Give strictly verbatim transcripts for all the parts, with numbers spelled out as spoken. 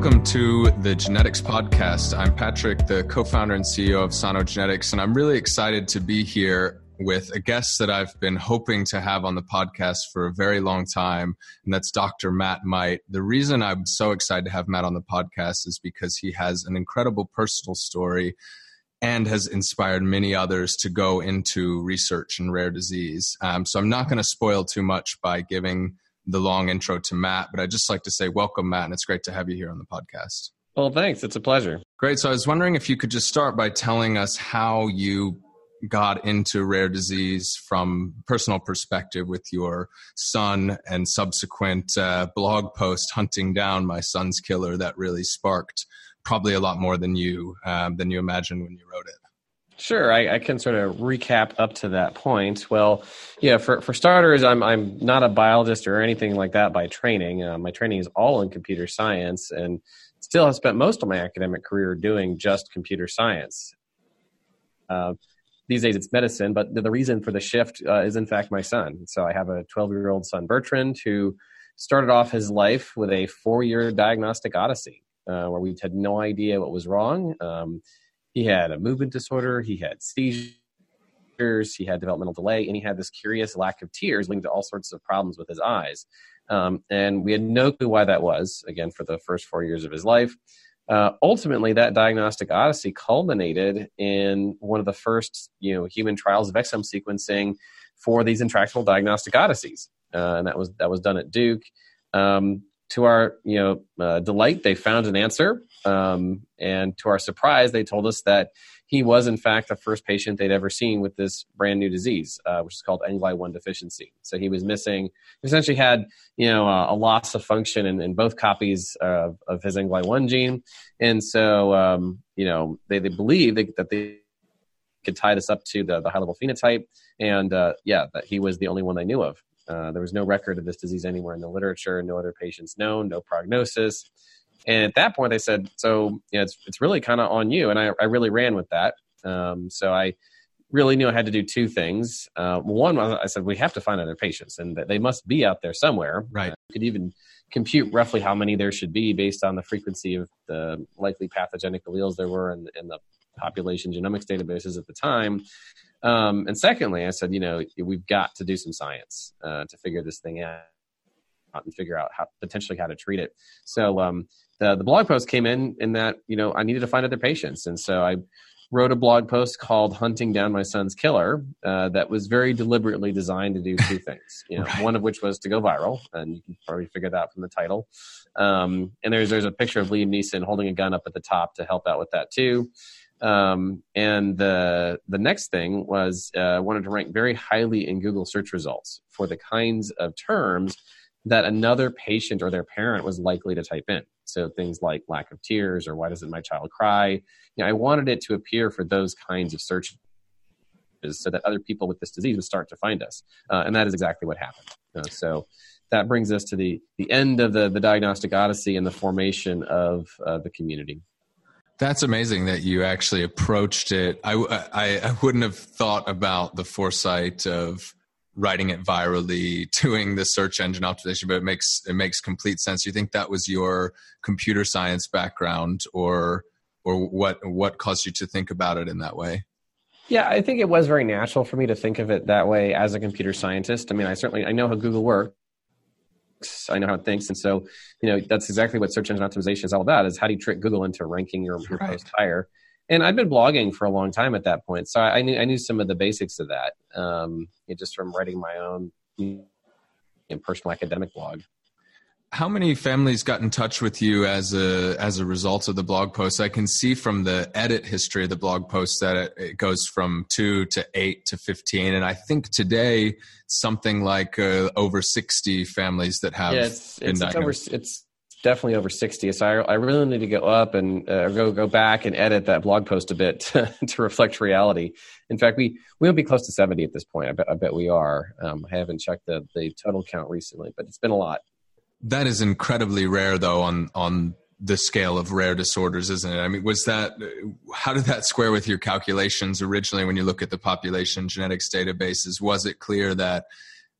Welcome to the Genetics Podcast. I'm Patrick, the co-founder and C E O of Sano Genetics, and I'm really excited to be here with a guest that I've been hoping to have on the podcast for a very long time, and that's Doctor Matt Might. The reason I'm so excited to have Matt on the podcast is because he has an incredible personal story and has inspired many others to go into research in rare disease. Um, so I'm not going to spoil too much by giving the long intro to Matt, but I'd just like to say welcome, Matt, and it's great to have you here on the podcast. Well, thanks. It's a pleasure. Great. So I was wondering if you could just start by telling us how you got into rare disease from personal perspective with your son and subsequent uh, blog post, Hunting Down My Son's Killer, that really sparked probably a lot more than you um, than you imagined when you wrote it. Sure, I, I can sort of recap up to that point. Well, yeah, for, for starters, I'm I'm not a biologist or anything like that by training. Uh, my training is all in computer science, and still have spent most of my academic career doing just computer science. Uh, these days, it's medicine, but the, the reason for the shift uh, is, in fact, my son. So I have a twelve-year-old son, Bertrand, who started off his life with a four-year diagnostic odyssey, uh, where we had no idea what was wrong. Um, He had a movement disorder, he had seizures, he had developmental delay, and he had this curious lack of tears linked to all sorts of problems with his eyes. Um, and we had no clue why that was, again, for the first four years of his life. Uh, ultimately, that diagnostic odyssey culminated in one of the first you know, human trials of exome sequencing for these intractable diagnostic odysseys. Uh, and that was that was done at Duke. Um, to our you know uh, delight, they found an answer. Um, and to our surprise, they told us that he was, in fact, the first patient they'd ever seen with this brand new disease, uh, which is called N G L Y one deficiency. So he was missing, essentially had, you know, uh, a loss of function in, in both copies uh, of his N G L Y one gene. And so, um, you know, they, they believe that, that they could tie this up to the, the high-level phenotype. And, uh, yeah, that he was the only one they knew of. Uh, there was no record of this disease anywhere in the literature, no other patients known, no prognosis. And at that point, they said, so you know, it's it's really kind of on you. And I, I really ran with that. Um, so I really knew I had to do two things. Uh, one was I said, we have to find other patients, and they must be out there somewhere. Right. Uh, you could even compute roughly how many there should be based on the frequency of the likely pathogenic alleles there were in, in the population genomics databases at the time. Um, and secondly, I said, you know, we've got to do some science uh, to figure this thing out and figure out how potentially how to treat it. So, um, The, the blog post came in in that, you know, I needed to find other patients. And so I wrote a blog post called Hunting Down My Son's Killer uh, that was very deliberately designed to do two things, you know, right. One of which was to go viral. And you can probably figure that out from the title. Um, and there's there's a picture of Liam Neeson holding a gun up at the top to help out with that, too. Um, and the the next thing was uh, I wanted to rank very highly in Google search results for the kinds of terms that another patient or their parent was likely to type in. So things like lack of tears or why doesn't my child cry? You know, I wanted it to appear for those kinds of searches so that other people with this disease would start to find us. Uh, and that is exactly what happened. Uh, so that brings us to the the end of the, the diagnostic odyssey and the formation of uh, the community. That's amazing that you actually approached it. I, I, I wouldn't have thought about the foresight of writing it virally, doing the search engine optimization, but it makes it makes complete sense. You think that was your computer science background, or or what what caused you to think about it in that way? Yeah, I think it was very natural for me to think of it that way as a computer scientist. I mean, I certainly I know how Google works. I know how it thinks, and so you know that's exactly what search engine optimization is all about: is how do you trick Google into ranking your, your right. post higher? And I'd been blogging for a long time at that point, so I knew I knew some of the basics of that, um, just from writing my own personal academic blog. How many families got in touch with you as a as a result of the blog post? I can see from the edit history of the blog post that it, it goes from two to eight to fifteen, and I think today something like uh, over sixty families that have yeah, it's, been it's, diagnosed. It's over, it's, Definitely over sixty. So I, I really need to go up and uh, go go back and edit that blog post a bit to, to reflect reality. In fact, we we'll be close to seventy at this point. I bet I bet we are. Um, I haven't checked the, the total count recently, but it's been a lot. That is incredibly rare, though, on on the scale of rare disorders, isn't it? I mean, was that how did that square with your calculations originally when you look at the population genetics databases? Was it clear that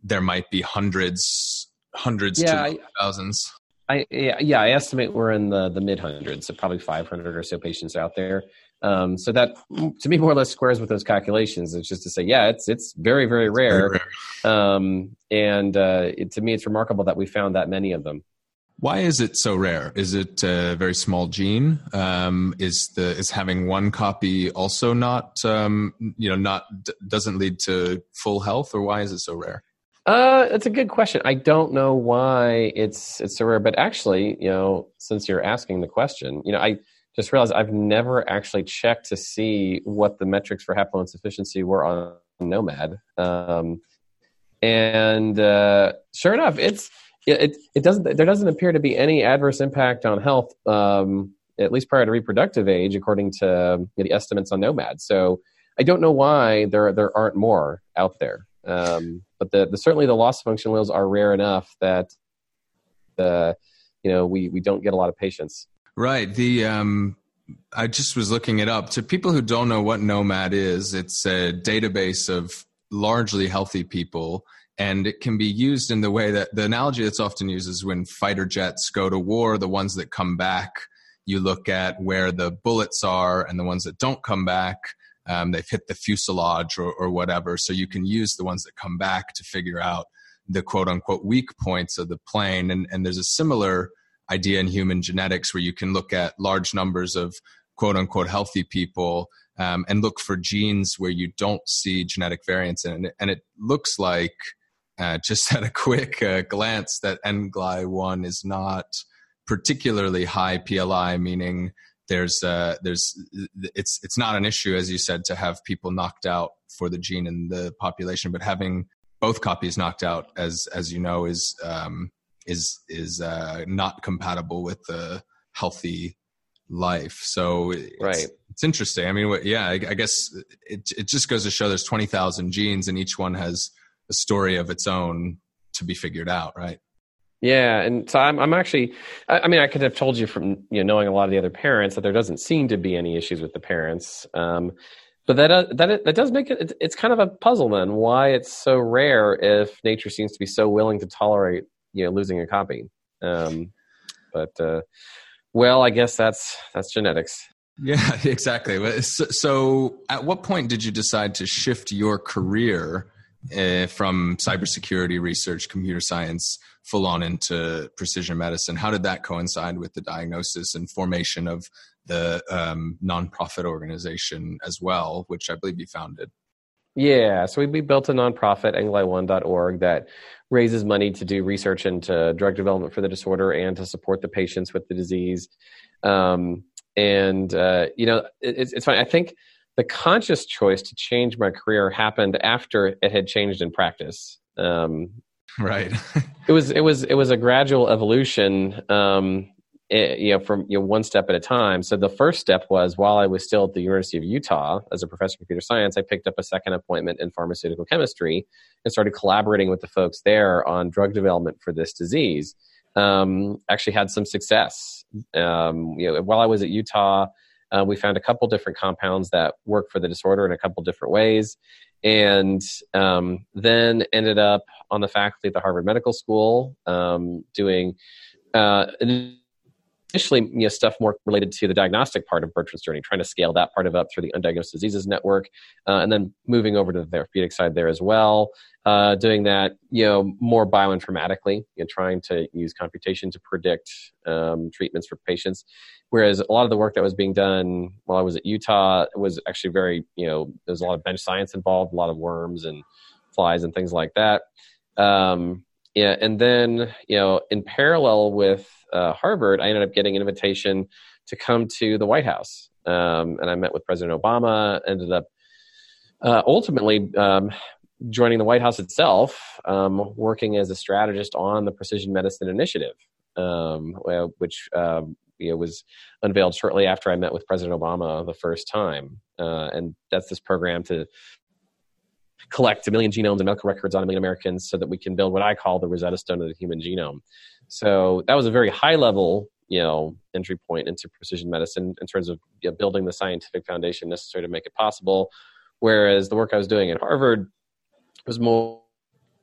there might be hundreds, hundreds yeah, to I, thousands? I, yeah, I estimate we're in the, the mid hundreds, so probably five hundred or so patients out there. Um, so that, to me, more or less squares with those calculations. It's just to say, yeah, it's it's very, very rare. Very rare. Um, and uh, it, to me, it's remarkable that we found that many of them. Why is it so rare? Is it a very small gene? Um, is the is having one copy also not, um, you know, not doesn't lead to full health, or why is it so rare? Uh, that's a good question. I don't know why it's it's so rare, but actually, you know, since you're asking the question, you know, I just realized I've never actually checked to see what the metrics for haploinsufficiency were on gnomAD, um, and uh, sure enough, it's it it doesn't there doesn't appear to be any adverse impact on health, um, at least prior to reproductive age, according to you know, the estimates on gnomAD. So I don't know why there there aren't more out there. Um, but the, the certainly the loss of function alleles are rare enough that the you know we, we don't get a lot of patients. Right. The um, I just was looking it up. To people who don't know what gnomAD is, it's a database of largely healthy people, and it can be used in the way that the analogy that's often used is when fighter jets go to war, the ones that come back, you look at where the bullets are, and the ones that don't come back, Um, they've hit the fuselage or, or whatever. So you can use the ones that come back to figure out the quote unquote weak points of the plane. And, and there's a similar idea in human genetics where you can look at large numbers of quote unquote healthy people um, and look for genes where you don't see genetic variants in it. And it looks like uh, just at a quick uh, glance that N G L Y one is not particularly high P L I, meaning There's, uh, there's, it's, it's not an issue, as you said, to have people knocked out for the gene in the population, but having both copies knocked out, as, as you know, is, um, is, is, uh, not compatible with the healthy life. So it's, right. It's interesting. I mean, yeah, I, I guess it, it just goes to show there's twenty thousand genes and each one has a story of its own to be figured out, right? Yeah, and so I'm, I'm actually, I, I mean, I could have told you from you know knowing a lot of the other parents that there doesn't seem to be any issues with the parents, um, but that uh, that that does make it. It's kind of a puzzle then why it's so rare if nature seems to be so willing to tolerate you know losing a copy. Um, but uh, well, I guess that's that's genetics. Yeah, exactly. So, so at what point did you decide to shift your career Uh, from cybersecurity research, computer science, full on into precision medicine? How did that coincide with the diagnosis and formation of the um, nonprofit organization as well, which I believe you founded? Yeah, so we, we built a nonprofit, N G L Y one dot org, that raises money to do research into drug development for the disorder and to support the patients with the disease. Um, and, uh, you know, it, it's funny. I think the conscious choice to change my career happened after it had changed in practice. Um, right. it was it was it was a gradual evolution, um, it, you know, from you know, one step at a time. So the first step was while I was still at the University of Utah as a professor of computer science, I picked up a second appointment in pharmaceutical chemistry and started collaborating with the folks there on drug development for this disease. Um, actually, had some success. Um, you know, while I was at Utah. Uh, we found a couple different compounds that work for the disorder in a couple different ways, and um, then ended up on the faculty at the Harvard Medical School um, doing uh, initially you know, stuff more related to the diagnostic part of Bertrand's journey, trying to scale that part of up through the Undiagnosed Diseases Network, uh, and then moving over to the therapeutic side there as well, uh, doing that you know more bioinformatically, you know, trying to use computation to predict um, treatments for patients. Whereas a lot of the work that was being done while I was at Utah was actually very, you know, there was a lot of bench science involved, a lot of worms and flies and things like that. Um, yeah, and then, you know, in parallel with uh, Harvard, I ended up getting an invitation to come to the White House. Um, and I met with President Obama, ended up uh, ultimately um, joining the White House itself, um, working as a strategist on the Precision Medicine Initiative, um, which um, It was unveiled shortly after I met with President Obama the first time. Uh, and that's this program to collect a million genomes and medical records on a million Americans so that we can build what I call the Rosetta Stone of the human genome. So that was a very high level, you know, entry point into precision medicine in terms of you know, building the scientific foundation necessary to make it possible. Whereas the work I was doing at Harvard was more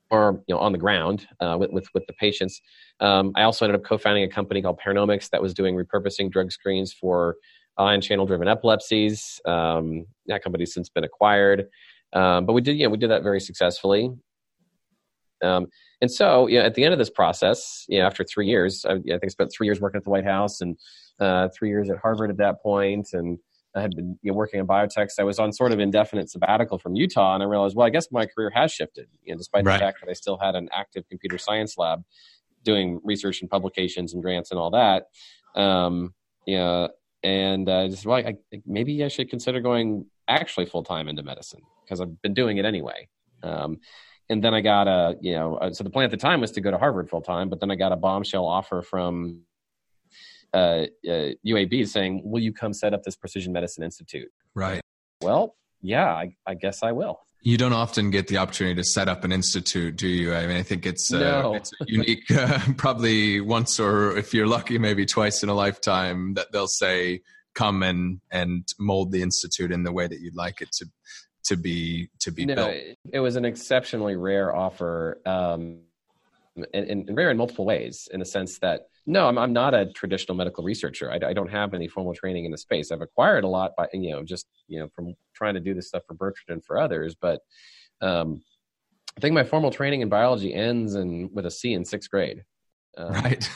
or you know on the ground uh, with, with with the patients. Um, I also ended up co-founding a company called Paranomics that was doing repurposing drug screens for ion channel-driven epilepsies. Um, that company's since been acquired, um, but we did yeah we did that very successfully. Um, and so, you know, at the end of this process, you know, after three years, I, I think I spent three years working at the White House and uh, three years at Harvard at that point, and I had been you know, working in biotechs. I was on sort of indefinite sabbatical from Utah, and I realized, well, I guess my career has shifted, you know, despite right. the fact that I still had an active computer science lab doing research and publications and grants and all that. Um, you know, and uh, just well, I, I, maybe I should consider going actually full time into medicine because I've been doing it anyway. Um, And then I got a, you know, so the plan at the time was to go to Harvard full time, but then I got a bombshell offer from uh, uh, U A B saying, will you come set up this Precision Medicine Institute? Right. Well, yeah, I, I guess I will. You don't often get the opportunity to set up an institute, do you? I mean, I think it's, uh, no. it's a unique, uh, probably once or if you're lucky, maybe twice in a lifetime that they'll say, come and, and mold the institute in the way that you'd like it to to be, to be no, built. It was an exceptionally rare offer, um, and, and rare in multiple ways, in the sense that, no, I'm, I'm not a traditional medical researcher. I, I don't have any formal training in the space. I've acquired a lot by, you know, just, you know, from trying to do this stuff for Bertrand and for others. But um, I think my formal training in biology ends in, with a C in sixth grade. Um, right.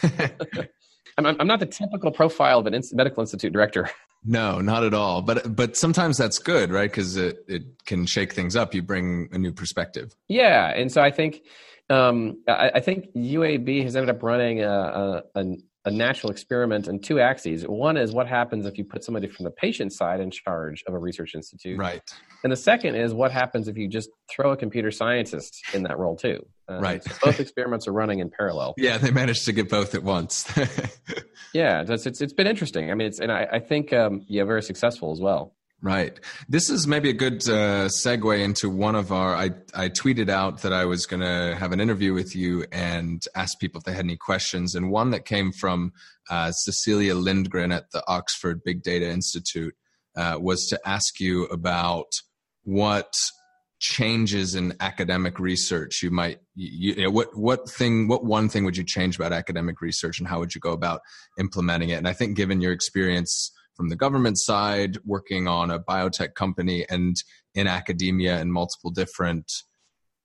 I'm, I'm not the typical profile of an ins- medical institute director. No, not at all. But but sometimes that's good, right? Because it, it can shake things up. You bring a new perspective. Yeah, and so I think um, I, I think U A B has ended up running a, a a natural experiment on two axes. One is what happens if you put somebody from the patient side in charge of a research institute, right? And the second is what happens if you just throw a computer scientist in that role too, um, right? So both experiments are running in parallel. Yeah, they managed to get both at once. Yeah, it's, it's it's been interesting. I mean, it's and I, I think um, yeah, very successful as well. Right. This is maybe a good uh, segue into one of our. I I tweeted out that I was going to have an interview with you and ask people if they had any questions, and one that came from uh, Cecilia Lindgren at the Oxford Big Data Institute uh, was to ask you about what changes in academic research you might you, you know, what what thing what one thing would you change about academic research, and how would you go about implementing it? And I think given your experience from the government side, working on a biotech company and in academia and multiple different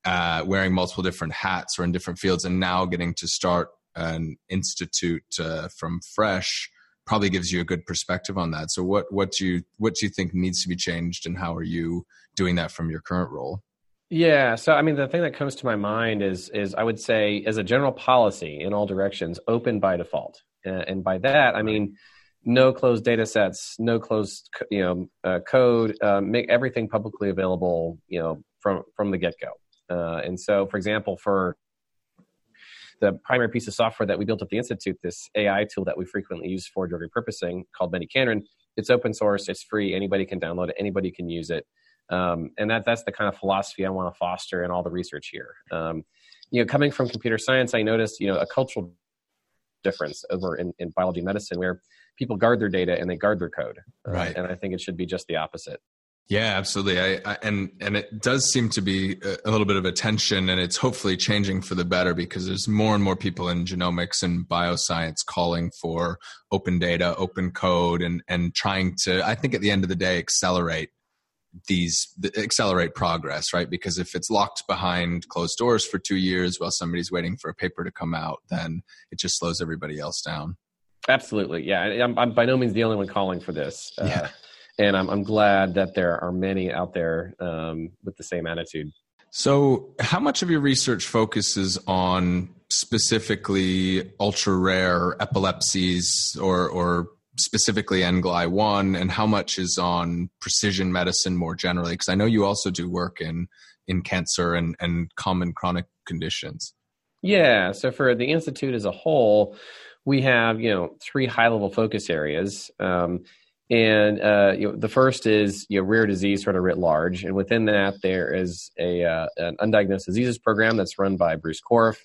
uh wearing multiple different hats or in different fields, and now getting to start an institute uh, from fresh probably gives you a good perspective on that. So what, what do you, what do you think needs to be changed, and how are you doing that from your current role? Yeah. So, I mean, the thing that comes to my mind is, is I would say as a general policy in all directions, open by default. Uh, and by that, I mean, no closed data sets, no closed, you know, uh, code, uh, make everything publicly available, you know, from, from the get-go. Uh, and so, for example, for the primary piece of software that we built at the Institute, this A I tool that we frequently use for drug repurposing called Beni Canron, it's open source, it's free, anybody can download it, anybody can use it. Um, and that that's the kind of philosophy I want to foster in all the research here. Um, you know, coming from computer science, I noticed, you know, a cultural difference over in, in biology and medicine where people guard their data and they guard their code. Uh, right. And I think it should be just the opposite. Yeah, absolutely. I, I, and and it does seem to be a little bit of a tension, and it's hopefully changing for the better, because there's more and more people in genomics and bioscience calling for open data, open code, and and trying to, I think at the end of the day, accelerate these, accelerate progress, right? Because if it's locked behind closed doors for two years while somebody's waiting for a paper to come out, then it just slows everybody else down. Absolutely. Yeah. I'm, I'm by no means the only one calling for this. Uh, yeah. And I'm, I'm glad that there are many out there um, with the same attitude. So how much of your research focuses on specifically ultra-rare epilepsies or, or specifically N G L Y one, and how much is on precision medicine more generally? Because I know you also do work in, in cancer and, and common chronic conditions. Yeah. So for the Institute as a whole, we have, you know, three high-level focus areas. Um, And uh, you know, the first is you know, rare disease sort of writ large. And within that, there is a uh, an undiagnosed diseases program that's run by Bruce Korf.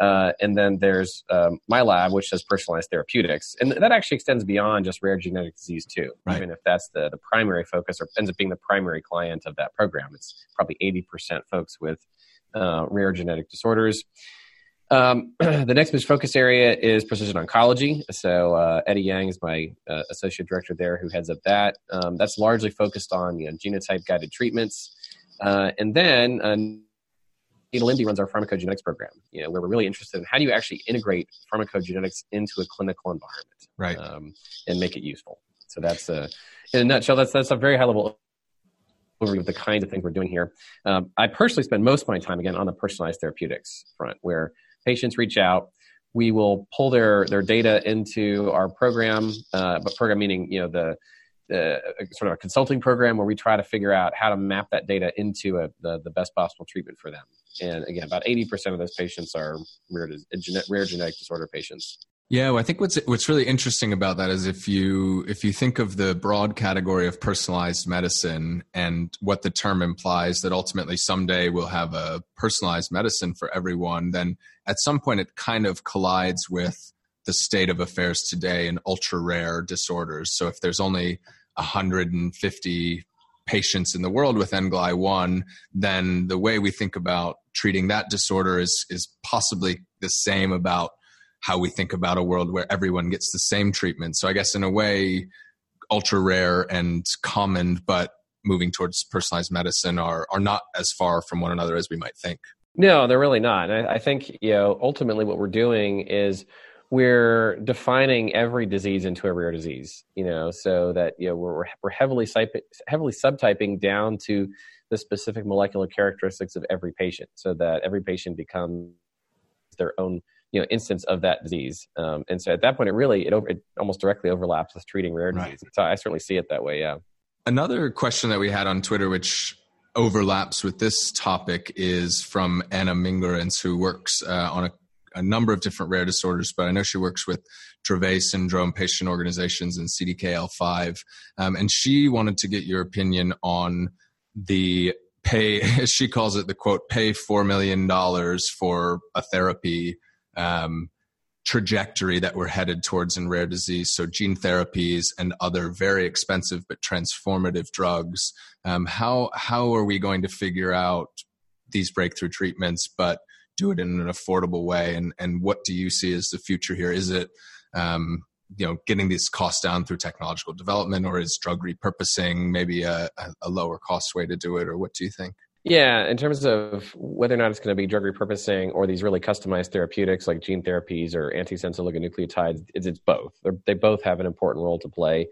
Uh, and then there's um, my lab, which does personalized therapeutics. And that actually extends beyond just rare genetic disease too, right. Even if that's the, the primary focus or ends up being the primary client of that program. It's probably eighty percent folks with uh, rare genetic disorders. Um, the next focus area is precision oncology. So uh, Eddie Yang is my uh, associate director there, who heads up that. Um, that's largely focused on you know, genotype-guided treatments. Uh, and then uh, Lindy runs our pharmacogenetics program, you know, where we're really interested in how do you actually integrate pharmacogenetics into a clinical environment, right? Um, and make it useful. So that's a, in a nutshell, that's that's a very high level overview of the kinds of things we're doing here. Um, I personally spend most of my time again on the personalized therapeutics front, where patients reach out. We will pull their their data into our program, uh, but program meaning you know the the sort of a consulting program where we try to figure out how to map that data into a, the the best possible treatment for them. And again, about eighty percent of those patients are rare, rare genetic disorder patients. Yeah, well, I think what's what's really interesting about that is if you if you think of the broad category of personalized medicine and what the term implies, that ultimately someday we'll have a personalized medicine for everyone, then at some point it kind of collides with the state of affairs today in ultra-rare disorders. So if there's only one hundred fifty patients in the world with N G L Y one, then the way we think about treating that disorder is is possibly the same about how we think about a world where everyone gets the same treatment. So I guess in a way, ultra rare and common, but moving towards personalized medicine are are not as far from one another as we might think. No, they're really not. I, I think, you know, ultimately what we're doing is we're defining every disease into a rare disease, you know, so that, you know, we're, we're heavily, heavily subtyping down to the specific molecular characteristics of every patient so that every patient becomes their own you know, instance of that disease. Um, and so at that point, it really, it, over, it almost directly overlaps with treating rare disease. Right. So I certainly see it that way, yeah. Another question that we had on Twitter, which overlaps with this topic, is from Anna Mingerens, who works uh, on a, a number of different rare disorders, but I know she works with Dravet syndrome patient organizations and C D K L five. Um, and she wanted to get your opinion on the pay, as she calls it, the quote, pay four million dollars for a therapy Um, trajectory that we're headed towards in rare disease. So gene therapies and other very expensive but transformative drugs. Um, how how are we going to figure out these breakthrough treatments, but do it in an affordable way? And and what do you see as the future here? Is it um, you know getting these costs down through technological development, or is drug repurposing maybe a, a lower cost way to do it? Or what do you think? Yeah, in terms of whether or not it's going to be drug repurposing or these really customized therapeutics like gene therapies or antisense oligonucleotides, it's, it's both. They're, they both have an important role to play.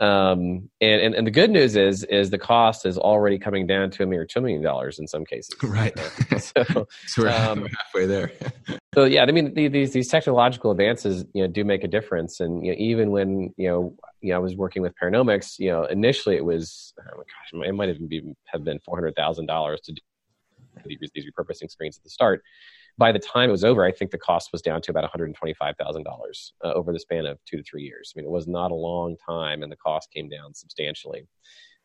Um, and, and, and the good news is is the cost is already coming down to a mere two million dollars in some cases. Right. So, so we're um, halfway there. So yeah, I mean, the, these these technological advances, you know, do make a difference. And you know, even when, you know, you know, I was working with Paranomics, you know, initially it was, oh my gosh, it might have been, have been four hundred thousand dollars to do these repurposing screens at the start. By the time it was over, I think the cost was down to about one hundred twenty-five thousand dollars uh, over the span of two to three years. I mean, it was not a long time, and the cost came down substantially.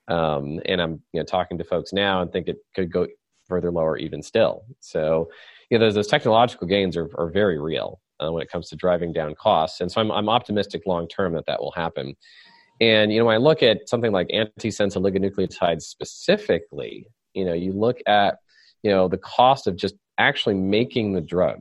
Um, and I'm you know, talking to folks now and think it could go further lower even still. So, you know, those, those technological gains are, are very real uh, when it comes to driving down costs. And so I'm, I'm optimistic long-term that that will happen. And, you know, when I look at something like antisense oligonucleotides specifically, you know, you look at, you know, the cost of just actually making the drug,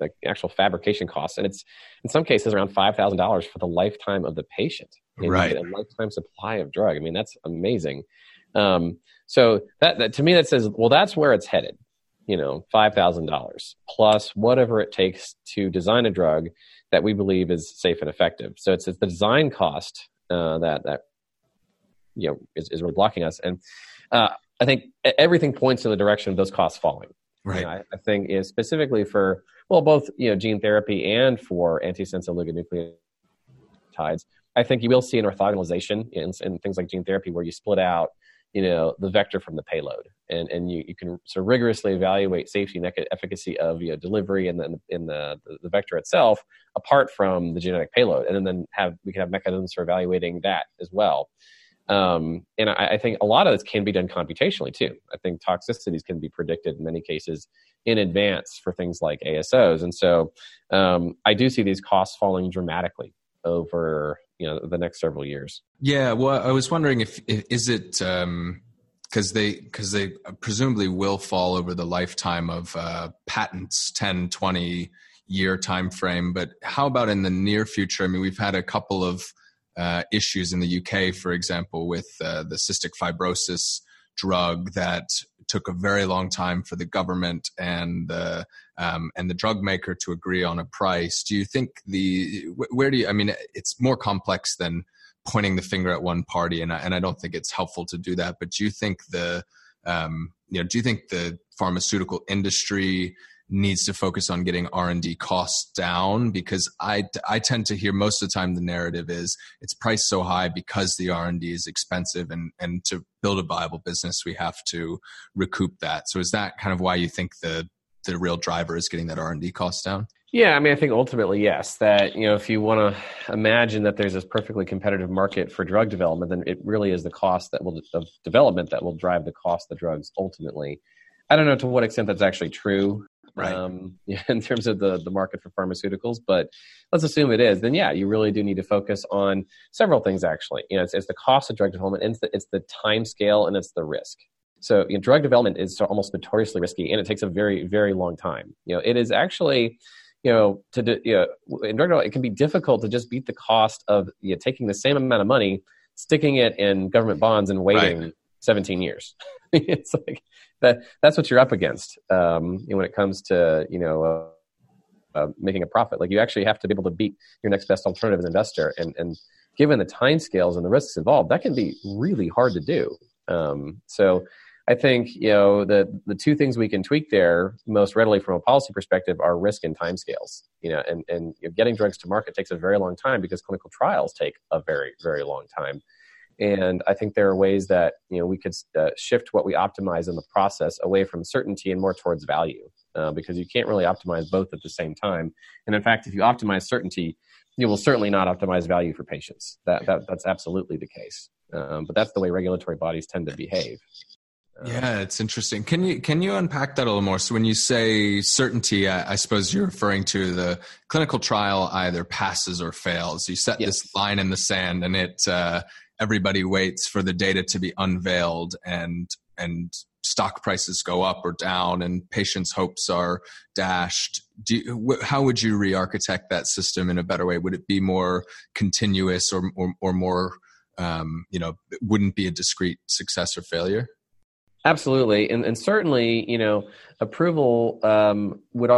like actual fabrication costs. And it's, in some cases, around five thousand dollars for the lifetime of the patient. And right. You get a lifetime supply of drug. I mean, that's amazing. Um, so that, that to me, that says, well, that's where it's headed. You know, five thousand dollars plus whatever it takes to design a drug that we believe is safe and effective. So it's, it's the design cost uh, that, that you know, is, is really blocking us. And uh, I think everything points in the direction of those costs falling. Right. You know, I, I think is specifically for, well, both, you know, gene therapy and for antisense oligonucleotides, I think you will see an orthogonalization in, in things like gene therapy where you split out, you know, the vector from the payload, and, and you, you can sort of rigorously evaluate safety and efficacy of, you know, delivery and then in the, the, the vector itself apart from the genetic payload. And then have, we can have mechanisms for evaluating that as well. Um, and I, I think a lot of this can be done computationally too. I think toxicities can be predicted in many cases in advance for things like A S Os. And so um, I do see these costs falling dramatically over, you know, the next several years. Yeah. Well, I was wondering if, is it, um, because they because they presumably will fall over the lifetime of uh, patents, ten, twenty year time frame. But how about in the near future? I mean, we've had a couple of uh, issues in the U K, for example, with uh, the cystic fibrosis drug that took a very long time for the government and the um, and the drug maker to agree on a price. Do you think the where do you? I mean, it's more complex than pointing the finger at one party, and I, and I don't think it's helpful to do that. But do you think the um, you know do you think the pharmaceutical industry needs to focus on getting R and D costs down? Because I, I tend to hear most of the time the narrative is it's priced so high because the R and D is expensive, and, and to build a viable business, we have to recoup that. So is that kind of why you think the, the real driver is getting that R and D cost down? Yeah, I mean, I think ultimately, yes, that, you know, if you want to imagine that there's this perfectly competitive market for drug development, then it really is the cost that will of development that will drive the cost of the drugs ultimately. I don't know to what extent that's actually true. Right. Um, yeah, in terms of the, the market for pharmaceuticals, but let's assume it is, then yeah, you really do need to focus on several things actually. You know, it's, it's the cost of drug development, and it's the, it's the time scale, and it's the risk. So, you know, drug development is almost notoriously risky, and it takes a very, very long time. You know, it is actually, you know, to do, you know, in drug development, it can be difficult to just beat the cost of you know, taking the same amount of money, sticking it in government bonds and waiting right. seventeen years. It's like, That that's what you're up against um, when it comes to you know uh, uh, making a profit. Like you actually have to be able to beat your next best alternative as an investor, and and given the time scales and the risks involved, that can be really hard to do. Um, so I think you know the the two things we can tweak there most readily from a policy perspective are risk and time scales. You know, and and you know, getting drugs to market takes a very long time because clinical trials take a very very long time. And I think there are ways that, you know, we could uh, shift what we optimize in the process away from certainty and more towards value, uh, because you can't really optimize both at the same time. And in fact, if you optimize certainty, you will certainly not optimize value for patients. That, that that's absolutely the case. Um, but that's the way regulatory bodies tend to behave. Um, yeah, it's interesting. Can you can you unpack that a little more? So when you say certainty, I, I suppose you're referring to the clinical trial either passes or fails. You set yes. this line in the sand, and it. Uh, Everybody waits for the data to be unveiled, and and stock prices go up or down, and patients' hopes are dashed. Do you, wh- how would you re-architect that system in a better way? Would it be more continuous, or or, or more, um, you know, wouldn't be a discrete success or failure? Absolutely, and and certainly, you know, approval um, would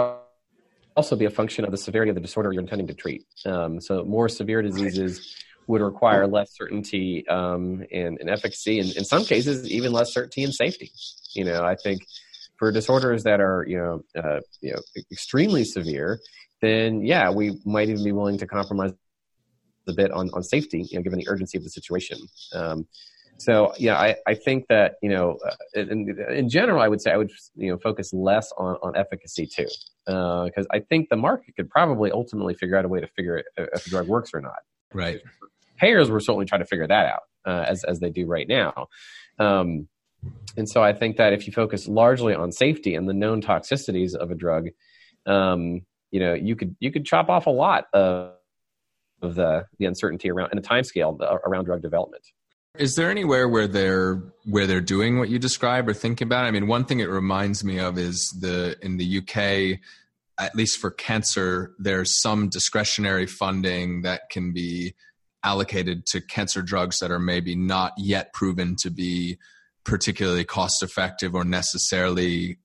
also be a function of the severity of the disorder you're intending to treat. Um, so more severe diseases. Right. would require less certainty um, and, and efficacy, and in some cases, even less certainty in safety. You know, I think for disorders that are, you know, uh, you know, extremely severe, then yeah, we might even be willing to compromise a bit on, on safety, you know, given the urgency of the situation. Um, so yeah, I, I think that, you know, uh, in, in general, I would say I would, you know, focus less on, on efficacy too, because uh, I think the market could probably ultimately figure out a way to figure if a drug works or not. Right. Payers were certainly trying to figure that out uh, as as they do right now. Um, and so I think that if you focus largely on safety and the known toxicities of a drug, um, you know, you could you could chop off a lot of, of the, the uncertainty around and the timescale around drug development. Is there anywhere where they're where they're doing what you describe or think about? I mean, one thing it reminds me of is the in the U K, at least for cancer, there's some discretionary funding that can be allocated to cancer drugs that are maybe not yet proven to be particularly cost effective or necessarily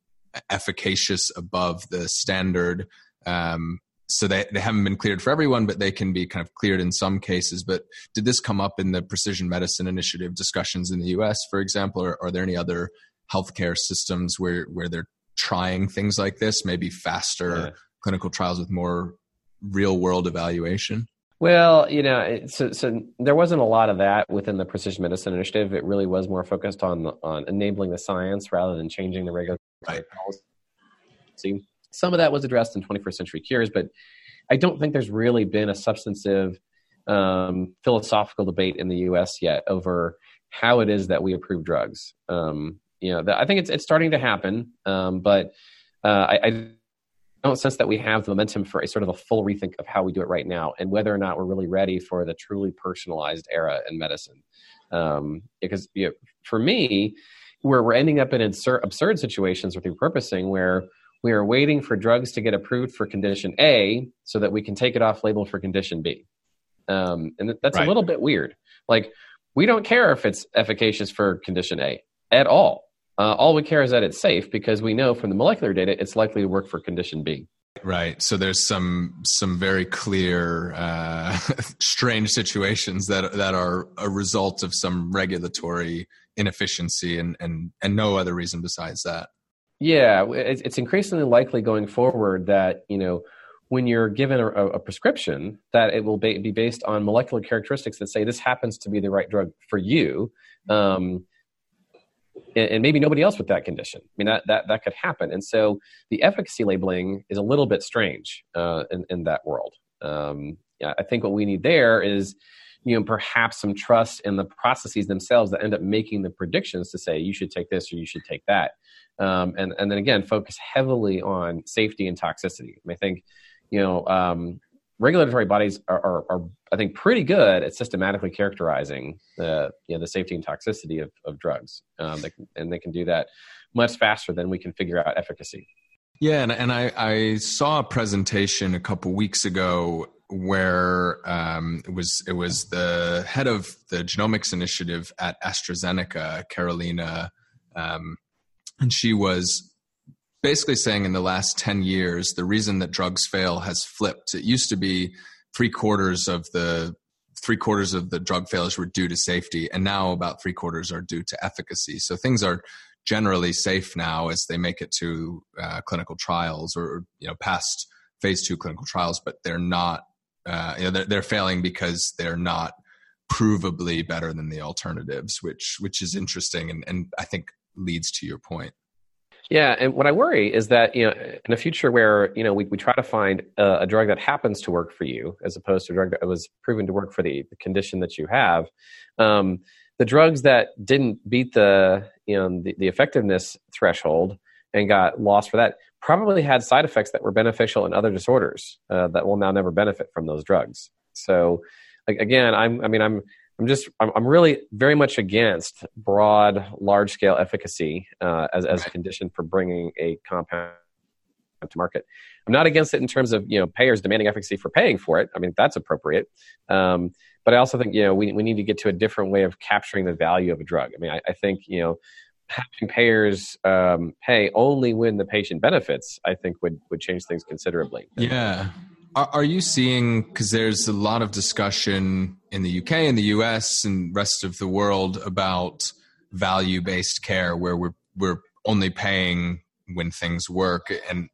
efficacious above the standard. Um, so they, they haven't been cleared for everyone, but they can be kind of cleared in some cases. But did this come up in the Precision Medicine Initiative discussions in the U S, for example, or are there any other healthcare systems where, where they're trying things like this, maybe faster yeah. clinical trials with more real world evaluation? Well, you know, so, so there wasn't a lot of that within the Precision Medicine Initiative. It really was more focused on on enabling the science rather than changing the regulatory right. policy. See, some of that was addressed in twenty-first Century Cures, but I don't think there's really been a substantive um, philosophical debate in the U S yet over how it is that we approve drugs. Um, you know, the, I think it's it's starting to happen, um, but uh, I. I I don't sense that we have the momentum for a sort of a full rethink of how we do it right now and whether or not we're really ready for the truly personalized era in medicine. Um, because you know, for me, where we're ending up in absurd, absurd situations with repurposing where we are waiting for drugs to get approved for condition A so that we can take it off label for condition B. Um, and that's right. a little bit weird. Like, we don't care if it's efficacious for condition A at all. Uh, all we care is that it's safe because we know from the molecular data, it's likely to work for condition B. Right. So there's some some very clear uh, strange situations that that are a result of some regulatory inefficiency and and and no other reason besides that. Yeah, it's increasingly likely going forward that, you know, when you're given a, a prescription, that it will be based on molecular characteristics that say this happens to be the right drug for you. Um, and maybe nobody else with that condition. I mean, that, that, that could happen. And so the efficacy labeling is a little bit strange uh, in, in that world. Um, yeah, I think what we need there is, you know, perhaps some trust in the processes themselves that end up making the predictions to say, you should take this or you should take that. Um, and, and then again, focus heavily on safety and toxicity. And I think, you know, um, regulatory bodies are, are, are, I think, pretty good at systematically characterizing the, you know, the safety and toxicity of, of drugs. Um, they can, and they can do that much faster than we can figure out efficacy. Yeah. And, and I, I saw a presentation a couple weeks ago where um, it was, it was the head of the genomics initiative at AstraZeneca, Carolina. Um, and she was basically saying in the last ten years, the reason that drugs fail has flipped. It used to be three quarters of the three quarters of the drug failures were due to safety. And now about three quarters are due to efficacy. So things are generally safe now as they make it to uh, clinical trials or, you know, past phase two clinical trials, but they're not, uh, you know, they're, they're failing because they're not provably better than the alternatives, which, which is interesting. And, and I think leads to your point. Yeah. And what I worry is that, you know, in a future where, you know, we, we try to find a, a drug that happens to work for you, as opposed to a drug that was proven to work for the, the condition that you have, um, the drugs that didn't beat the, you know, the, the effectiveness threshold and got lost for that probably had side effects that were beneficial in other disorders uh, that will now never benefit from those drugs. So again, I'm, I mean, I'm, I'm just, I'm really very much against broad, large-scale efficacy uh, as as a condition for bringing a compound to market. I'm not against it in terms of, you know, payers demanding efficacy for paying for it. I mean, that's appropriate. Um, but I also think, you know, we we need to get to a different way of capturing the value of a drug. I mean, I, I think, you know, having payers um, pay only when the patient benefits, I think would would change things considerably. Yeah. Are you seeing, because there's a lot of discussion in the U K and the U S and rest of the world about value-based care, where we're we're only paying when things work, and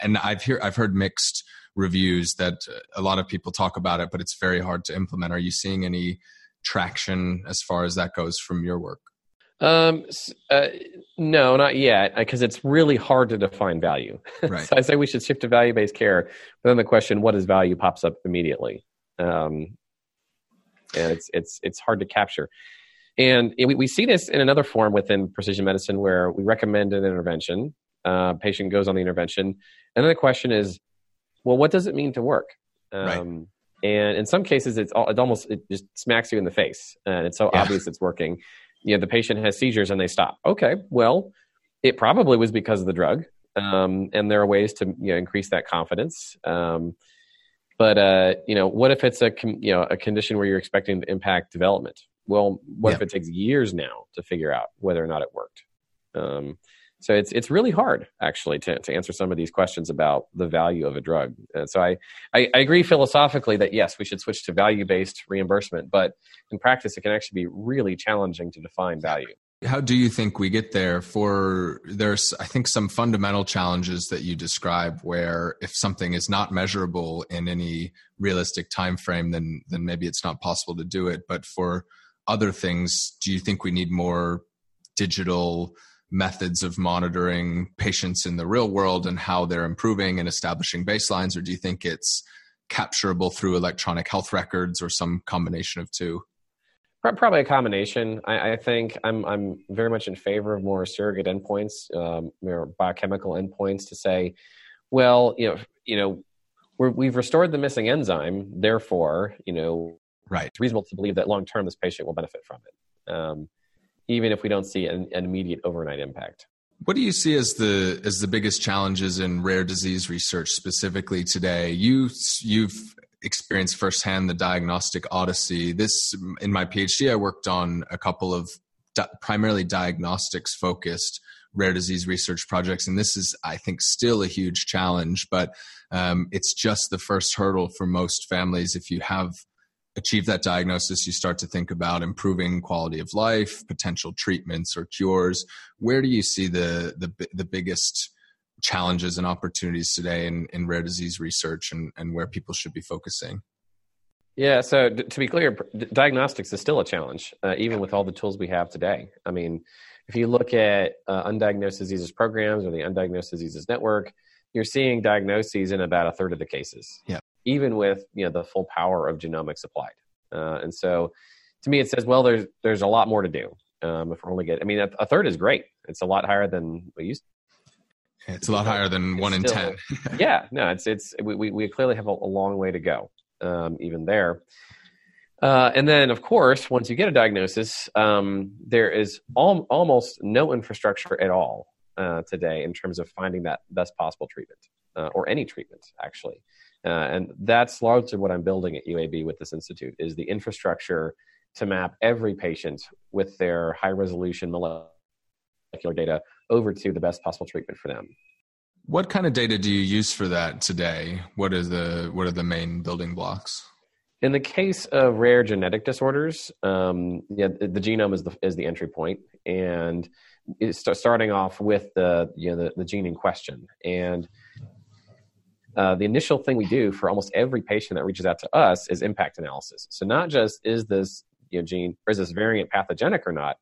and I've hear I've heard mixed reviews that a lot of people talk about it, but it's very hard to implement. Are you seeing any traction as far as that goes from your work? Um, uh, no, not yet, because it's really hard to define value. Right. So I say we should shift to value-based care, but then the question, what is value, pops up immediately. Um, and it's, it's, it's hard to capture. And we, we see this in another form within precision medicine where we recommend an intervention, uh, patient goes on the intervention. And then the question is, well, what does it mean to work? Um, right. And in some cases it's all, it almost, it just smacks you in the face and it's so yeah. obvious it's working. You know, the patient has seizures and they stop. Okay, well, it probably was because of the drug. Um, and there are ways to, you know, increase that confidence. Um, but, uh, you know, what if it's a, you know, a condition where you're expecting to impact development? Well, what yeah. if it takes years now to figure out whether or not it worked? Um, so it's it's really hard, actually, to, to answer some of these questions about the value of a drug. And so I, I, I agree philosophically that, yes, we should switch to value-based reimbursement. But in practice, it can actually be really challenging to define value. How do you think we get there? For there's, I think, some fundamental challenges that you describe where if something is not measurable in any realistic time frame, then then maybe it's not possible to do it. But for other things, do you think we need more digital methods of monitoring patients in the real world and how they're improving and establishing baselines? Or do you think it's capturable through electronic health records or some combination of two? Probably a combination. I, I think I'm I'm very much in favor of more surrogate endpoints, um, or biochemical endpoints to say, well, you know, you know, we're, we've restored the missing enzyme, therefore, you know, right. It's reasonable to believe that long-term this patient will benefit from it. Um, even if we don't see an, an immediate overnight impact. What do you see as the as the biggest challenges in rare disease research specifically today? You you've experienced firsthand the diagnostic odyssey. This in my PhD, I worked on a couple of di- primarily diagnostics focused rare disease research projects, and this is, I think, still a huge challenge. But um, it's just the first hurdle for most families. If you have achieve that diagnosis, you start to think about improving quality of life, potential treatments or cures. Where do you see the the, the biggest challenges and opportunities today in, in rare disease research and, and where people should be focusing? Yeah, so d- to be clear, d- diagnostics is still a challenge, uh, even with all the tools we have today. I mean, if you look at uh, Undiagnosed Diseases programs or the Undiagnosed Diseases Network, you're seeing diagnoses in about a third of the cases. Yeah. Even with, you know, the full power of genomics applied. Uh, and so to me, it says, well, there's there's a lot more to do. Um, if we're only getting, I mean, a, a third is great. It's a lot higher than we used to. It's a lot higher than one in ten. Yeah, no, it's, it's, we, we, we clearly have a, a long way to go, um, even there. Uh, and then of course, once you get a diagnosis, um, there is al- almost no infrastructure at all uh, today in terms of finding that best possible treatment uh, or any treatment actually. Uh, and that's largely what I'm building at U A B with this institute is the infrastructure to map every patient with their high resolution molecular data over to the best possible treatment for them. What kind of data do you use for that today? What are the what are the main building blocks? In the case of rare genetic disorders, um, yeah, the, the genome is the is the entry point, and it's st- starting off with the you know the, the gene in question and. Uh, the initial thing we do for almost every patient that reaches out to us is impact analysis. So not just is this you know, gene or is this variant pathogenic or not,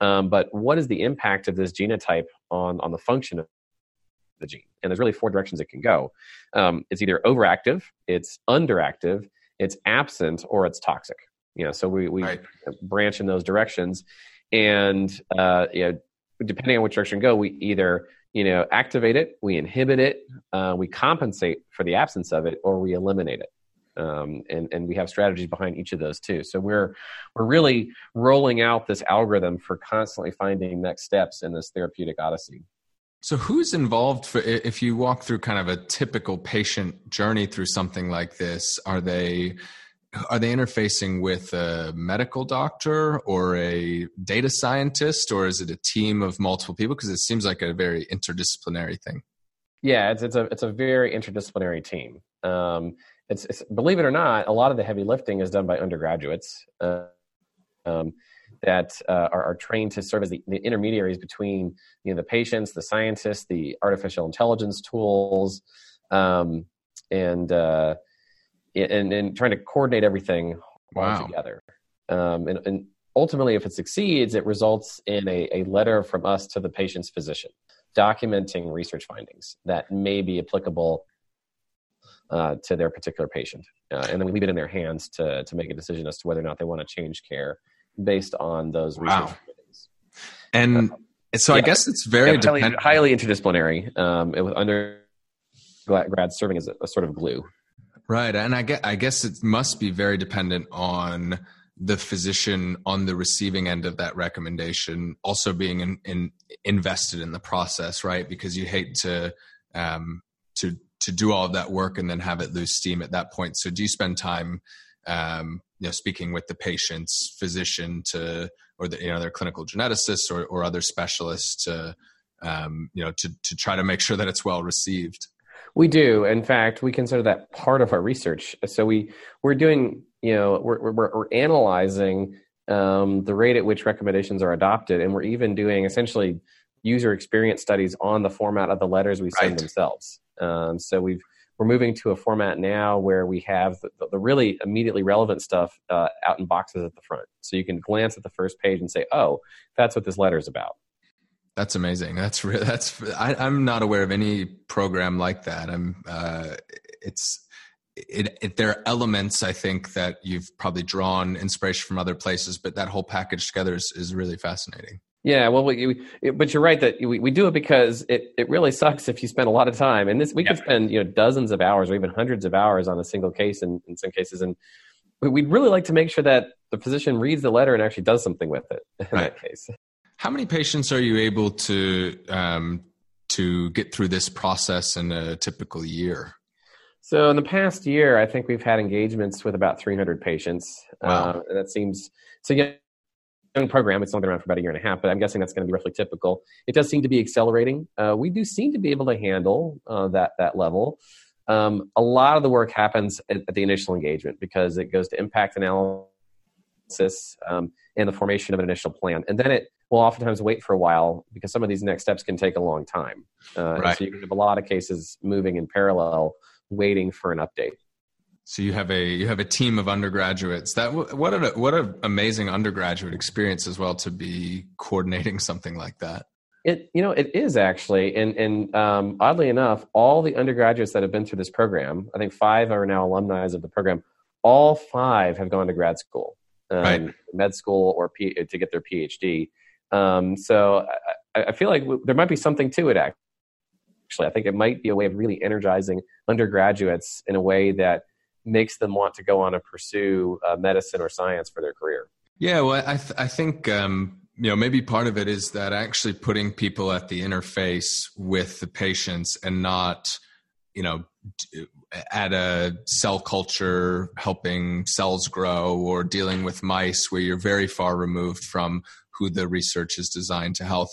um, but what is the impact of this genotype on, on the function of the gene? And there's really four directions it can go. Um, it's either overactive, it's underactive, it's absent, or it's toxic. You know, so we, we right. branch in those directions, and uh, you know, depending on which direction we go, we either you know, activate it, we inhibit it, uh, we compensate for the absence of it, or we eliminate it. Um, and, and we have strategies behind each of those too. So we're we're really rolling out this algorithm for constantly finding next steps in this therapeutic odyssey. So who's involved? For, if you walk through kind of a typical patient journey through something like this, are they... Are they interfacing with a medical doctor or a data scientist, or is it a team of multiple people? Because it seems like a very interdisciplinary thing. Yeah, it's it's a it's a very interdisciplinary team. Um, it's, it's believe it or not, a lot of the heavy lifting is done by undergraduates uh, um, that uh, are, are trained to serve as the, the intermediaries between you know the patients, the scientists, the artificial intelligence tools, um, and uh, And, and trying to coordinate everything wow. all together. Um, and, and ultimately, if it succeeds, it results in a, a letter from us to the patient's physician, documenting research findings that may be applicable uh, to their particular patient. Uh, and then we leave it in their hands to, to make a decision as to whether or not they want to change care based on those research wow. findings. And uh, so yeah. I guess it's very yeah, highly, depend- highly interdisciplinary, um, with undergrad serving as a, a sort of glue. Right. And I guess, I guess it must be very dependent on the physician on the receiving end of that recommendation also being in, in, invested in the process, right? Because you hate to um, to to do all of that work and then have it lose steam at that point. So do you spend time um, you know, speaking with the patient's physician to or the, you know, their clinical geneticists or, or other specialists to um, you know to to try to make sure that it's well received? We do. In fact, we consider that part of our research. So we, we're doing, you know, we're, we're, we're analyzing um, the rate at which recommendations are adopted. And we're even doing essentially user experience studies on the format of the letters we send right. themselves. Um, so we've, we're moving to a format now where we have the, the really immediately relevant stuff uh, out in boxes at the front. So you can glance at the first page and say, oh, that's what this letter is about. That's amazing. That's real. That's I, I'm not aware of any program like that. I'm. Uh, it's. It, it. There are elements I think that you've probably drawn inspiration from other places, but that whole package together is, is really fascinating. Yeah. Well, we, we, it, but you're right that we, we do it because it, it really sucks if you spend a lot of time. And this we yeah. could spend you know dozens of hours or even hundreds of hours on a single case in, in some cases, and we'd really like to make sure that the physician reads the letter and actually does something with it in right. that case. How many patients are you able to um, to get through this process in a typical year? So in the past year, I think we've had engagements with about three hundred patients. Wow. Uh, and that seems, it's a young program. It's only been around for about a year and a half, but I'm guessing that's going to be roughly typical. It does seem to be accelerating. Uh, we do seem to be able to handle uh, that that level. Um, a lot of the work happens at, at the initial engagement because it goes to impact analysis um, and the formation of an initial plan. And then it will oftentimes wait for a while because some of these next steps can take a long time. Uh, right. So you have a lot of cases moving in parallel, waiting for an update. So you have a you have a team of undergraduates. That what a what an amazing undergraduate experience as well, to be coordinating something like that. It you know it is actually, and and um, oddly enough, all the undergraduates that have been through this program, I think five are now alumni of the program. All five have gone to grad school, um, right. med school, or P, to get their PhD. Um, so I, I feel like w- there might be something to it. Actually. Actually, I think it might be a way of really energizing undergraduates in a way that makes them want to go on and pursue uh, medicine or science for their career. Yeah, well, I th- I think um, you know maybe part of it is that actually putting people at the interface with the patients and not you know at a cell culture helping cells grow or dealing with mice where you're very far removed from who the research is designed to help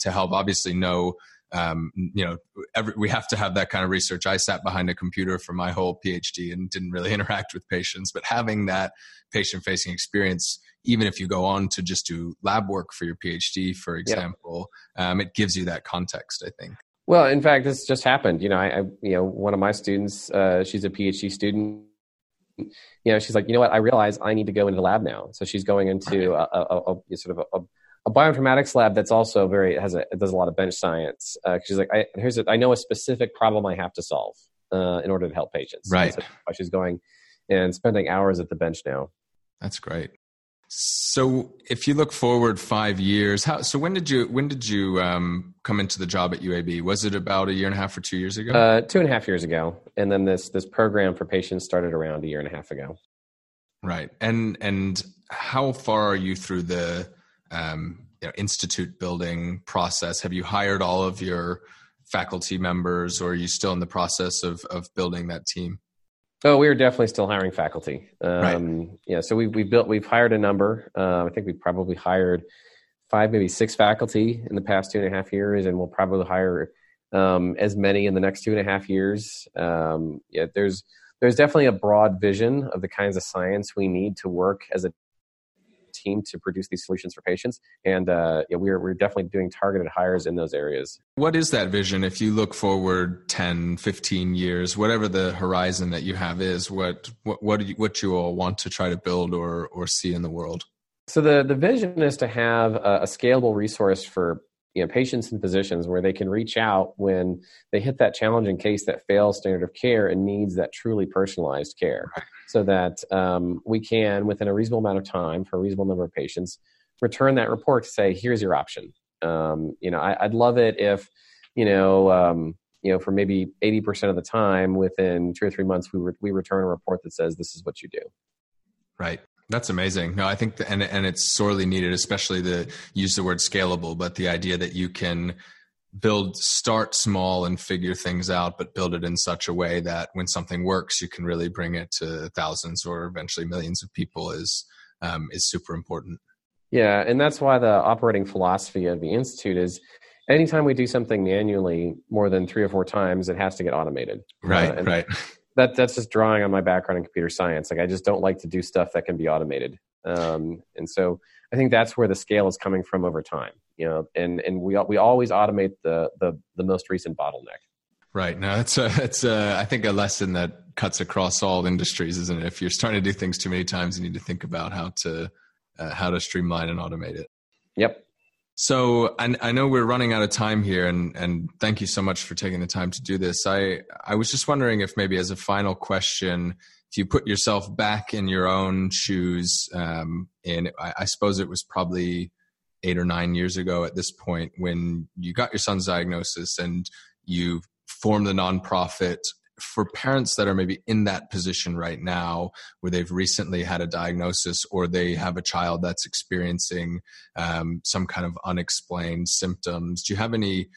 to help. Obviously, no. Um, you know, every, we have to have that kind of research. I sat behind a computer for my whole PhD and didn't really interact with patients, but having that patient-facing experience, even if you go on to just do lab work for your PhD, for example, yeah. um, it gives you that context, I think. Well, in fact, this just happened. You know, I, I you know, one of my students, uh, she's a PhD student. You know, she's like, you know what? I realize I need to go into the lab now. So she's going into right. a, a, a, a sort of a, a A bioinformatics lab that's also very has a it does a lot of bench science. Uh, she's like, I, here's a, I know a specific problem I have to solve uh, in order to help patients. Right. So she's going and spending hours at the bench now. That's great. So if you look forward five years, how? So when did you when did you um, come into the job at U A B? Was it about a year and a half or two years ago? Uh, two and a half years ago, and then this this program for patients started around a year and a half ago. Right. And and how far are you through the Um, you know, institute building process? Have you hired all of your faculty members, or are you still in the process of of building that team? Oh, we are definitely still hiring faculty. Um, right. Yeah, so we we built we've hired a number. Uh, I think we've probably hired five, maybe six faculty in the past two and a half years, and we'll probably hire um, as many in the next two and a half years. Um, yeah, there's there's definitely a broad vision of the kinds of science we need to work as a team to produce these solutions for patients, and uh, yeah, we're we're definitely doing targeted hires in those areas. What is that vision? If you look forward ten, fifteen years, whatever the horizon that you have is, what what what, do you, what you all want to try to build or or see in the world? So the the vision is to have a, a scalable resource for you know patients and physicians where they can reach out when they hit that challenging case that fails standard of care and needs that truly personalized care. Right. So that um, we can, within a reasonable amount of time for a reasonable number of patients, return that report to say, here's your option. Um, you know, I, I'd love it if, you know, um, you know, for maybe eighty percent of the time within two or three months, we re- we return a report that says, this is what you do. Right. That's amazing. No, I think, the, and and it's sorely needed, especially the, use the word scalable, but the idea that you can build, start small and figure things out, but build it in such a way that when something works, you can really bring it to thousands or eventually millions of people is, um, is super important. Yeah. And that's why the operating philosophy of the Institute is anytime we do something manually more than three or four times, it has to get automated. Right. Uh, right. That that's just drawing on my background in computer science. Like I just don't like to do stuff that can be automated. Um, and so I think that's where the scale is coming from over time. You know, and, and we we always automate the the, the most recent bottleneck. Right. Now, that's a, that's a, I think a lesson that cuts across all industries, isn't it? If you're starting to do things too many times, you need to think about how to uh, how to streamline and automate it. Yep. So I, I know we're running out of time here, and, and thank you so much for taking the time to do this. I, I was just wondering if maybe as a final question, if you put yourself back in your own shoes, um, and I, I suppose it was probably eight or nine years ago at this point when you got your son's diagnosis and you formed a nonprofit for parents that are maybe in that position right now, where they've recently had a diagnosis or they have a child that's experiencing um, some kind of unexplained symptoms, do you have any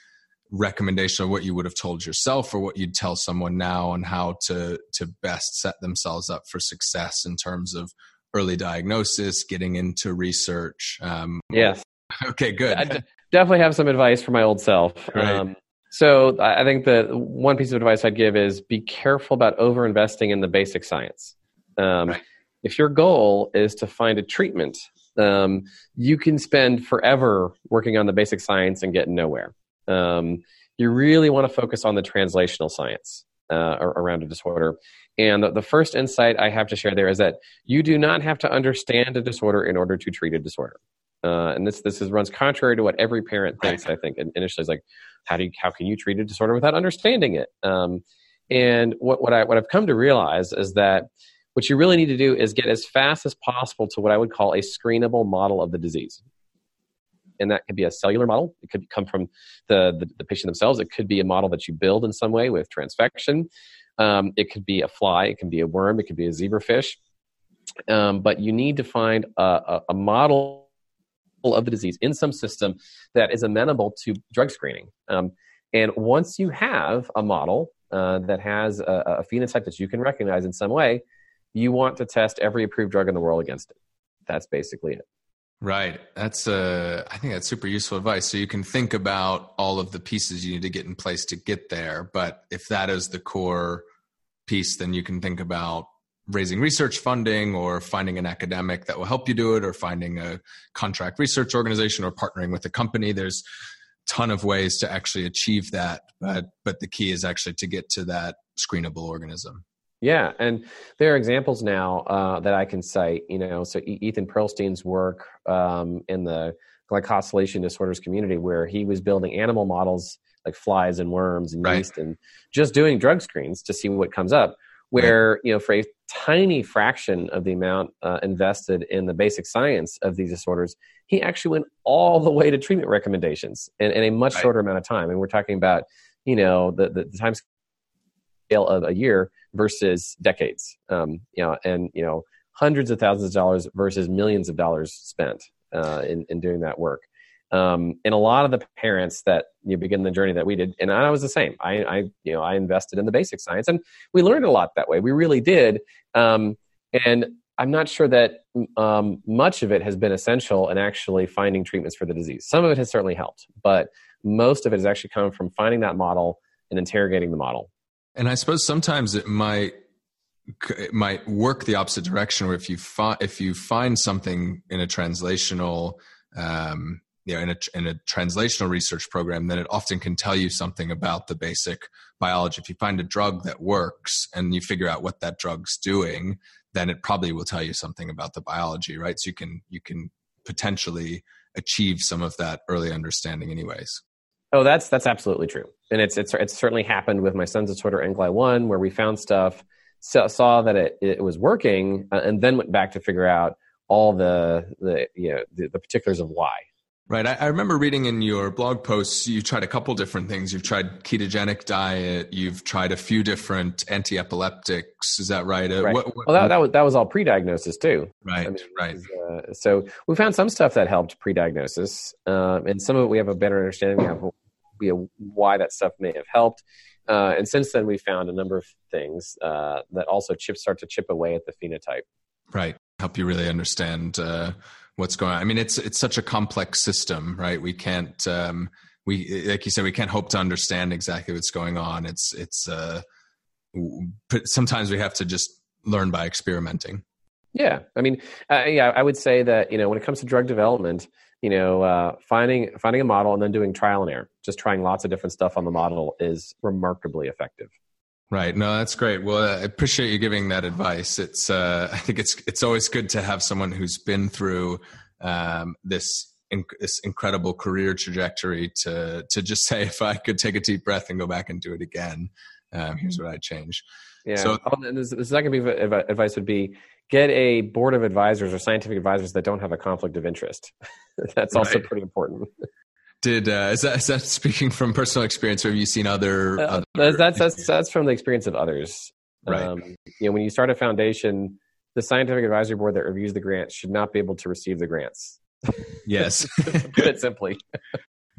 recommendation of what you would have told yourself or what you'd tell someone now on how to to best set themselves up for success in terms of early diagnosis, getting into research? Um, yes. Okay, good. I d- definitely have some advice for my old self. Um, so I think that one piece of advice I'd give is be careful about over-investing in the basic science. Um, right. If your goal is to find a treatment, um, you can spend forever working on the basic science and get nowhere. Um, you really want to focus on the translational science uh, around a disorder. And the first insight I have to share there is that you do not have to understand a disorder in order to treat a disorder. Uh, and this this is, runs contrary to what every parent thinks, I think. And initially it's like, how do you, how can you treat a disorder without understanding it? Um, and what what, I, what I've come to realize is that what you really need to do is get as fast as possible to what I would call a screenable model of the disease. And that could be a cellular model. It could come from the, the, the patient themselves. It could be a model that you build in some way with transfection. Um, it could be a fly. It can be a worm. It could be a zebrafish. Um, but you need to find a, a, a model of the disease in some system that is amenable to drug screening. Um, and once you have a model uh, that has a, a phenotype that you can recognize in some way, you want to test every approved drug in the world against it. That's basically it. Right. That's uh, I think that's super useful advice. So you can think about all of the pieces you need to get in place to get there. But if that is the core piece, then you can think about raising research funding or finding an academic that will help you do it or finding a contract research organization or partnering with a company. There's a ton of ways to actually achieve that. But, but the key is actually to get to that screenable organism. Yeah, and there are examples now uh, that I can cite. You know, so e- Ethan Perlstein's work um, in the glycosylation disorders community, where he was building animal models like flies and worms and yeast, right. and just doing drug screens to see what comes up. Where right. you know, for a tiny fraction of the amount uh, invested in the basic science of these disorders, he actually went all the way to treatment recommendations in, in a much right. shorter amount of time. And we're talking about, you know, the the, the time scale of a year versus decades, um, you know, and, you know, hundreds of thousands of dollars versus millions of dollars spent uh, in, in doing that work. Um, and a lot of the parents that you begin the journey that we did, and I was the same, I, I, you know, I invested in the basic science and we learned a lot that way. We really did. Um, and I'm not sure that um, much of it has been essential in actually finding treatments for the disease. Some of it has certainly helped, but most of it has actually come from finding that model and interrogating the model. And I suppose sometimes it might it might work the opposite direction, where if you find if you find something in a translational, um, you know, in a in a translational research program, then it often can tell you something about the basic biology. If you find a drug that works and you figure out what that drug's doing, then it probably will tell you something about the biology, right? So you can you can potentially achieve some of that early understanding, anyways. Oh, that's that's absolutely true. And it's it's it's certainly happened with my son's disorder, N G L Y one, where we found stuff, so, saw that it, it was working, uh, and then went back to figure out all the the you know the, the particulars of why. Right. I, I remember reading in your blog posts, you tried a couple different things. You've tried ketogenic diet. You've tried a few different anti-epileptics. Is that right? Uh, right. What, what, well, that, that was that was all pre-diagnosis too. Right. I mean, right. Uh, so we found some stuff that helped pre-diagnosis, um, and some of it we have a better understanding of. Be a, why that stuff may have helped. Uh, and since then, we found a number of things uh, that also chip start to chip away at the phenotype. Right. Help you really understand uh, what's going on. I mean, it's it's such a complex system, right? We can't, um, we like you said, we can't hope to understand exactly what's going on. It's, it's uh, sometimes we have to just learn by experimenting. Yeah. I mean, uh, yeah, I would say that, you know, when it comes to drug development, you know, uh, finding finding a model and then doing trial and error, just trying lots of different stuff on the model is remarkably effective. Right. No, that's great. Well, I appreciate you giving that advice. It's, uh, I think it's it's always good to have someone who's been through um, this in, this incredible career trajectory to to just say, if I could take a deep breath and go back and do it again, um, here's what I'd change. Yeah. So and this, this second piece of advice would be, get a board of advisors or scientific advisors that don't have a conflict of interest. That's right. Also pretty important. Did uh, is that is that speaking from personal experience, or have you seen other? Uh, other that's that's that's from the experience of others. Right. Um, you know, when you start a foundation, the scientific advisory board that reviews the grant should not be able to receive the grants. Yes. Put it simply.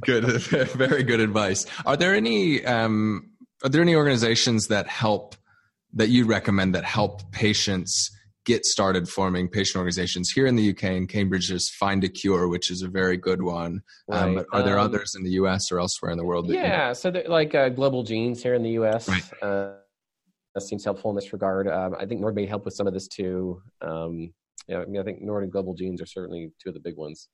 Good, very good advice. Are there any um, are there any organizations that help that you recommend that help patients get started forming patient organizations? Here in the U K, in Cambridge, there's Find a Cure, which is a very good one. Right. Um, but are there um, others in the U S or elsewhere in the world? That yeah, you know? So like uh, Global Genes here in the U S Right. Uh, that seems helpful in this regard. Um, I think Nord may help with some of this too. Um, yeah, I mean, I think Nord and Global Genes are certainly two of the big ones.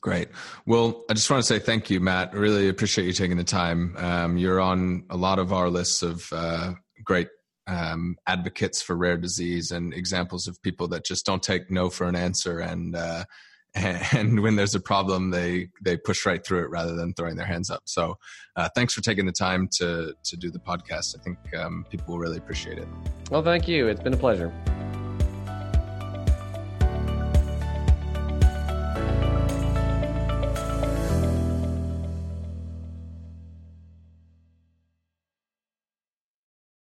Great. Well, I just want to say thank you, Matt. Really appreciate you taking the time. Um, you're on a lot of our lists of uh, great Um, advocates for rare disease and examples of people that just don't take no for an answer. And, uh, and when there's a problem, they, they push right through it rather than throwing their hands up. So uh, thanks for taking the time to, to do the podcast. I think um, people will really appreciate it. Well, thank you. It's been a pleasure.